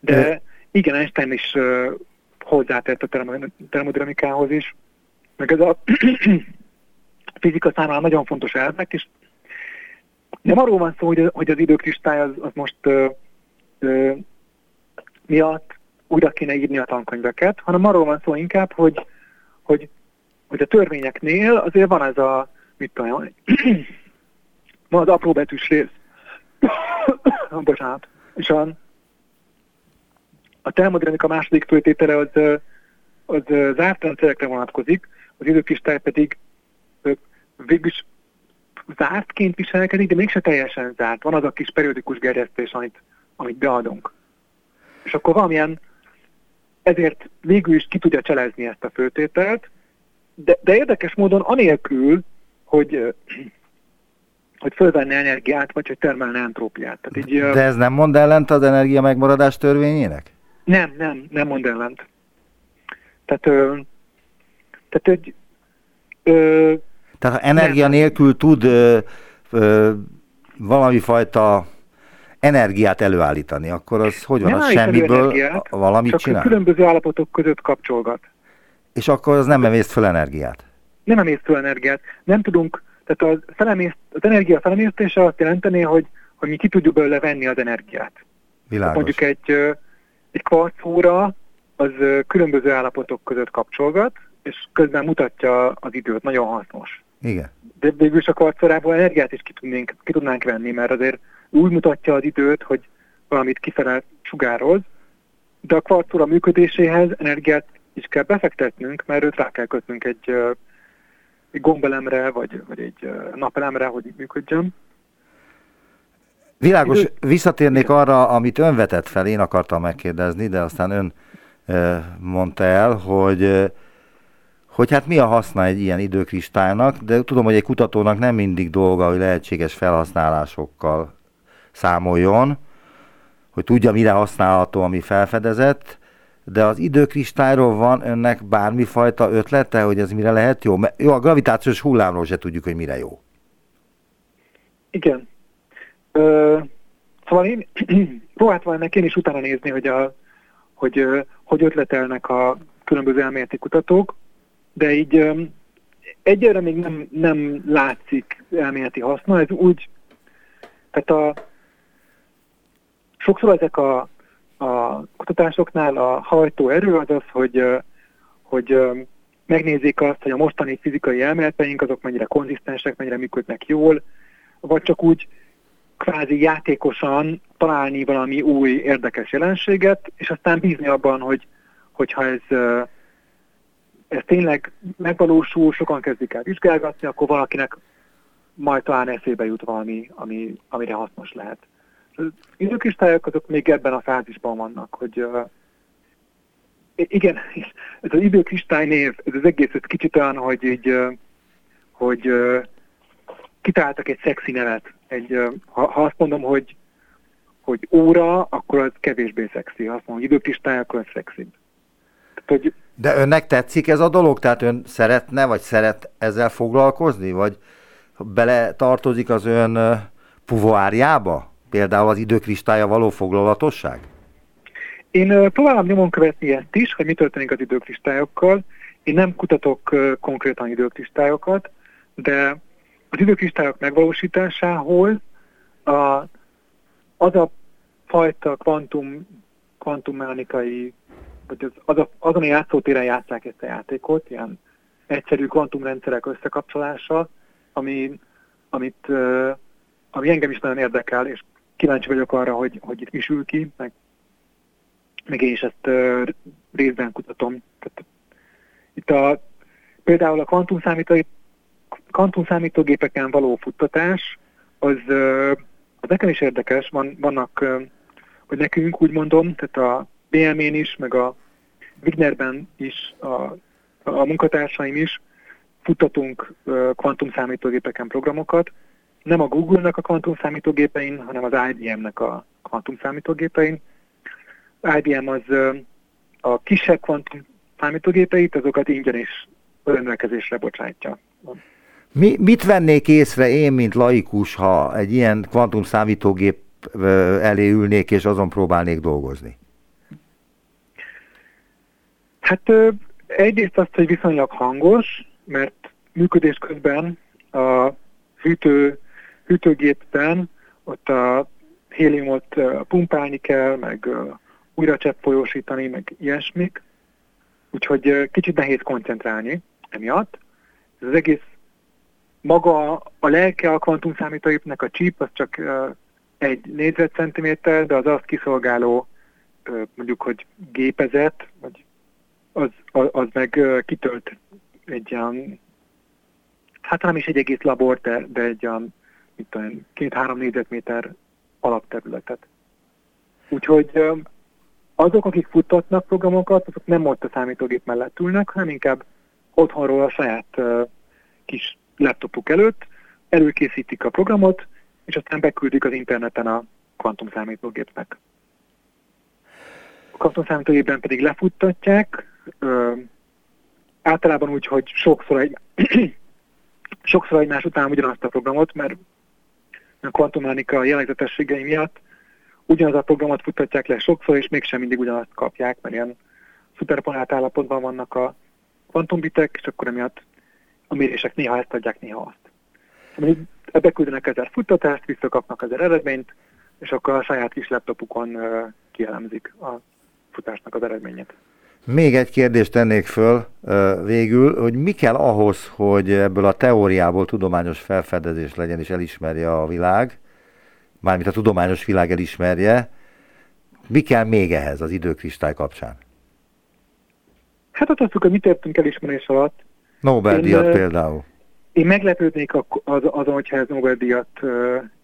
De... Ö, igen, Einstein is uh, hozzátett a term- termodinamikához is, meg ez a fizika számára nagyon fontos elvek, és nem arról van szó, hogy, hogy az időkristály az, az most uh, uh, miatt újra kéne írni a tankönyveket, hanem arról van szó inkább, hogy, hogy, hogy a törvényeknél azért van ez a, mit tudom, van az apró betűs rész, bocsánat, és a A termodinamika második főtétele az, az, az zárt rendszerekre vonatkozik, az időkristály pedig végül is zártként viselkedik, de mégse teljesen zárt. Van az a kis periódikus gerjesztés, amit, amit beadunk. És akkor valamilyen, ezért végül is ki tudja cselezni ezt a főtételt, de, de érdekes módon anélkül, hogy... hogy fölvenne energiát, vagy hogy termelne entrópiát. Tehát így, de ez nem mond ellent az energia megmaradás törvényének? Nem, nem, nem mond ellent. Tehát, ö, tehát ö, ö, Tehát ha energia nélkül tud ö, ö, valami fajta energiát előállítani, akkor az hogy van, nem az semmiből energiát, valamit csak csinál? Csak különböző állapotok között kapcsolgat. És akkor az nem emészt fel energiát? Nem emészt fel energiát. Nem tudunk, tehát az, felemészt, az energia felemésztése azt jelenteni, hogy, hogy mi ki tudjuk belőle venni az energiát. Világos. Mondjuk egy, egy kvarcóra az különböző állapotok között kapcsolgat, és közben mutatja az időt, nagyon hasznos. Igen. De végül is a kvarcórából energiát is ki, tudnénk, ki tudnánk venni, mert azért úgy mutatja az időt, hogy valamit kifelé sugároz, de a kvarcóra működéséhez energiát is kell befektetnünk, mert őt rá kell kötnünk egy, egy gombelemre, vagy, vagy egy napelemre, hogy így működjön. Világos, visszatérnék arra, amit ön vetett fel, én akartam megkérdezni, de aztán ön mondta el, hogy, hogy hát mi a haszna egy ilyen időkristálynak, de tudom, hogy egy kutatónak nem mindig dolga, hogy lehetséges felhasználásokkal számoljon, hogy tudja, mire használható, ami felfedezett, de az időkristályról van önnek bármifajta ötlete, hogy ez mire lehet jó? Mert jó, a gravitációs hullámról se tudjuk, hogy mire jó. Igen. Ö, szóval én próbáltam én is utána nézni, hogy, a, hogy hogy ötletelnek a különböző elméleti kutatók, de így egyelőre még nem, nem látszik elméleti haszna, ez úgy, tehát a sokszor ezek a, a kutatásoknál a hajtóerő az az, hogy, hogy megnézzék azt, hogy a mostani fizikai elméleteink azok mennyire konzisztensek, mennyire működnek jól, vagy csak úgy kvázi játékosan találni valami új érdekes jelenséget, és aztán bízni abban, hogy, hogyha ez, ez tényleg megvalósul, sokan kezdik el vizsgálgatni, akkor valakinek majd talán eszébe jut valami, ami, amire hasznos lehet. Az időkristályok azok még ebben a fázisban vannak, hogy uh, igen, ez az időkristály név, ez az egész ez kicsit olyan, hogy így, uh, hogy uh, kitáltak egy szexi nevet. Egy, uh, ha, ha azt mondom, hogy, hogy óra, akkor az kevésbé szexi. Ha azt mondom, hogy időkristály, akkor az szexibb. Tehát, hogy... De önnek tetszik ez a dolog? Tehát ön szeretne, vagy szeret ezzel foglalkozni? Vagy bele tartozik az ön uh, puvoárjába? Például az időkristálya való foglalatosság? Én uh, próbálom nyomon követni ezt is, hogy mi történik az időkristályokkal. Én nem kutatok uh, konkrétan időkristályokat, de az időkristályok megvalósításához a, az a fajta kvantum, kvantummechanikai, vagy az, az a, azon a játszótéren játsszák ezt a játékot, ilyen egyszerű kvantumrendszerek összekapcsolása, ami, amit... Uh, ami engem is nagyon érdekel, és kíváncsi vagyok arra, hogy, hogy itt mi sül ki, meg, meg én is ezt uh, részben kutatom. Tehát, itt a, például a kvantumszámító, kvantumszámítógépeken való futtatás, az, uh, az nekem is érdekes, Van, vannak, uh, hogy nekünk úgy mondom, tehát a bé em én is, meg a Wignerben is, a, a munkatársaim is futtatunk uh, kvantumszámítógépeken programokat, nem a Google-nek a kvantumszámítógépein, hanem az i bé em-nek a kvantumszámítógépein. Az i bé em az a kisebb kvantumszámítógépeit, azokat ingyen is rendelkezésre bocsátja. Mi, mit vennék észre én, mint laikus, ha egy ilyen kvantumszámítógép elé ülnék, és azon próbálnék dolgozni? Hát egyrészt azt, hogy viszonylag hangos, mert működés közben a hűtő hűtőgépben, ott a héliumot pumpálni kell, meg újra cseppfolyósítani, meg ilyesmik. Úgyhogy kicsit nehéz koncentrálni emiatt. Ez az egész maga a lelke a kvantumszámítógépnek, a chip, az csak egy négyzetcentiméter, de az azt kiszolgáló, mondjuk, hogy gépezet, vagy az, az meg kitölt egy ilyen, hát nem is egy egész labor, de, de egy ilyen két-három négyzetméter alapterületet. Úgyhogy azok, akik futtatnak programokat, azok nem ott a számítógép mellett ülnek, hanem inkább otthonról a saját uh, kis laptopuk előtt előkészítik a programot, és aztán beküldik az interneten a kvantumszámítógépnek. A kvantumszámítógépben pedig lefuttatják, uh, általában úgy, hogy sokszor egy sokszor egymás után ugyanazt a programot, mert a kvantummechanika jellegzetességei miatt ugyanaz a programot futtatják le sokszor, és mégsem mindig ugyanazt kapják, mert ilyen szuperponált állapotban vannak a kvantumbitek, és akkor emiatt a mérések néha ezt adják, néha azt. Ebbe küldenek ezer futtatást, visszakapnak ezer eredményt, és akkor a saját kis laptopukon kielemzik a futásnak az eredményét. Még egy kérdést tennék föl végül, hogy mi kell ahhoz, hogy ebből a teóriából tudományos felfedezés legyen, és elismerje a világ, mármint a tudományos világ elismerje, mi kell még ehhez az időkristály kapcsán? Hát attól függ, hogy mit értünk elismerés alatt. Nobel-díjat például. Én meglepődnék azon, hogyha ez Nobel-díjat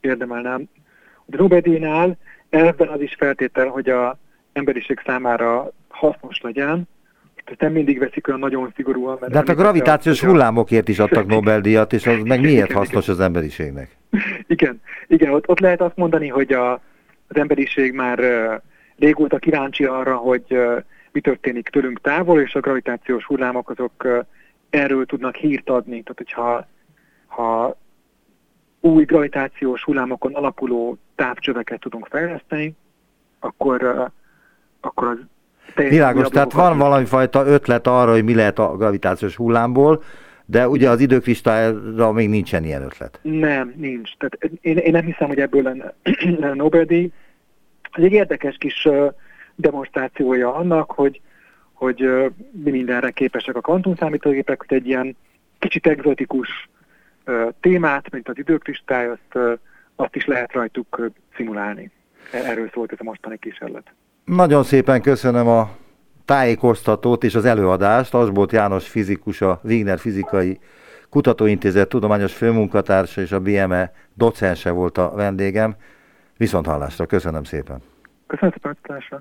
érdemelném. A Nobel-díjnál elvben az is feltétel, hogy az emberiség számára hasznos legyen. Ezt nem mindig veszik olyan nagyon szigorúan. Mert de hát a gravitációs a... hullámokért is adtak Nobel-díjat, és az meg miért hasznos az emberiségnek? Igen, igen, ott, ott lehet azt mondani, hogy a, az emberiség már uh, régóta kíváncsi arra, hogy uh, mi történik tőlünk távol, és a gravitációs hullámok azok uh, erről tudnak hírt adni. Tehát, hogyha ha új gravitációs hullámokon alapuló távcsöveket tudunk fejleszteni, akkor, uh, akkor az világos, tehát van valami fajta ötlet arra, hogy mi lehet a gravitációs hullámból, de ugye az időkristályra még nincsen ilyen ötlet. Nem, nincs. Tehát én, én nem hiszem, hogy ebből lenne, lenne Nobel-díj. Ez egy érdekes kis demonstrációja annak, hogy, hogy mi mindenre képesek a kvantumszámítógépek, hogy egy ilyen kicsit egzotikus témát, mint az időkristály, azt, azt is lehet rajtuk szimulálni. Erről szólt ez a mostani kísérlet. Nagyon szépen köszönöm a tájékoztatót és az előadást. Asbóth János fizikus, a Wigner Fizikai Kutatóintézet tudományos főmunkatársa és a bé em e docense volt a vendégem. Viszonthallásra, köszönöm szépen. Köszönöm szépen, viszontlátásra.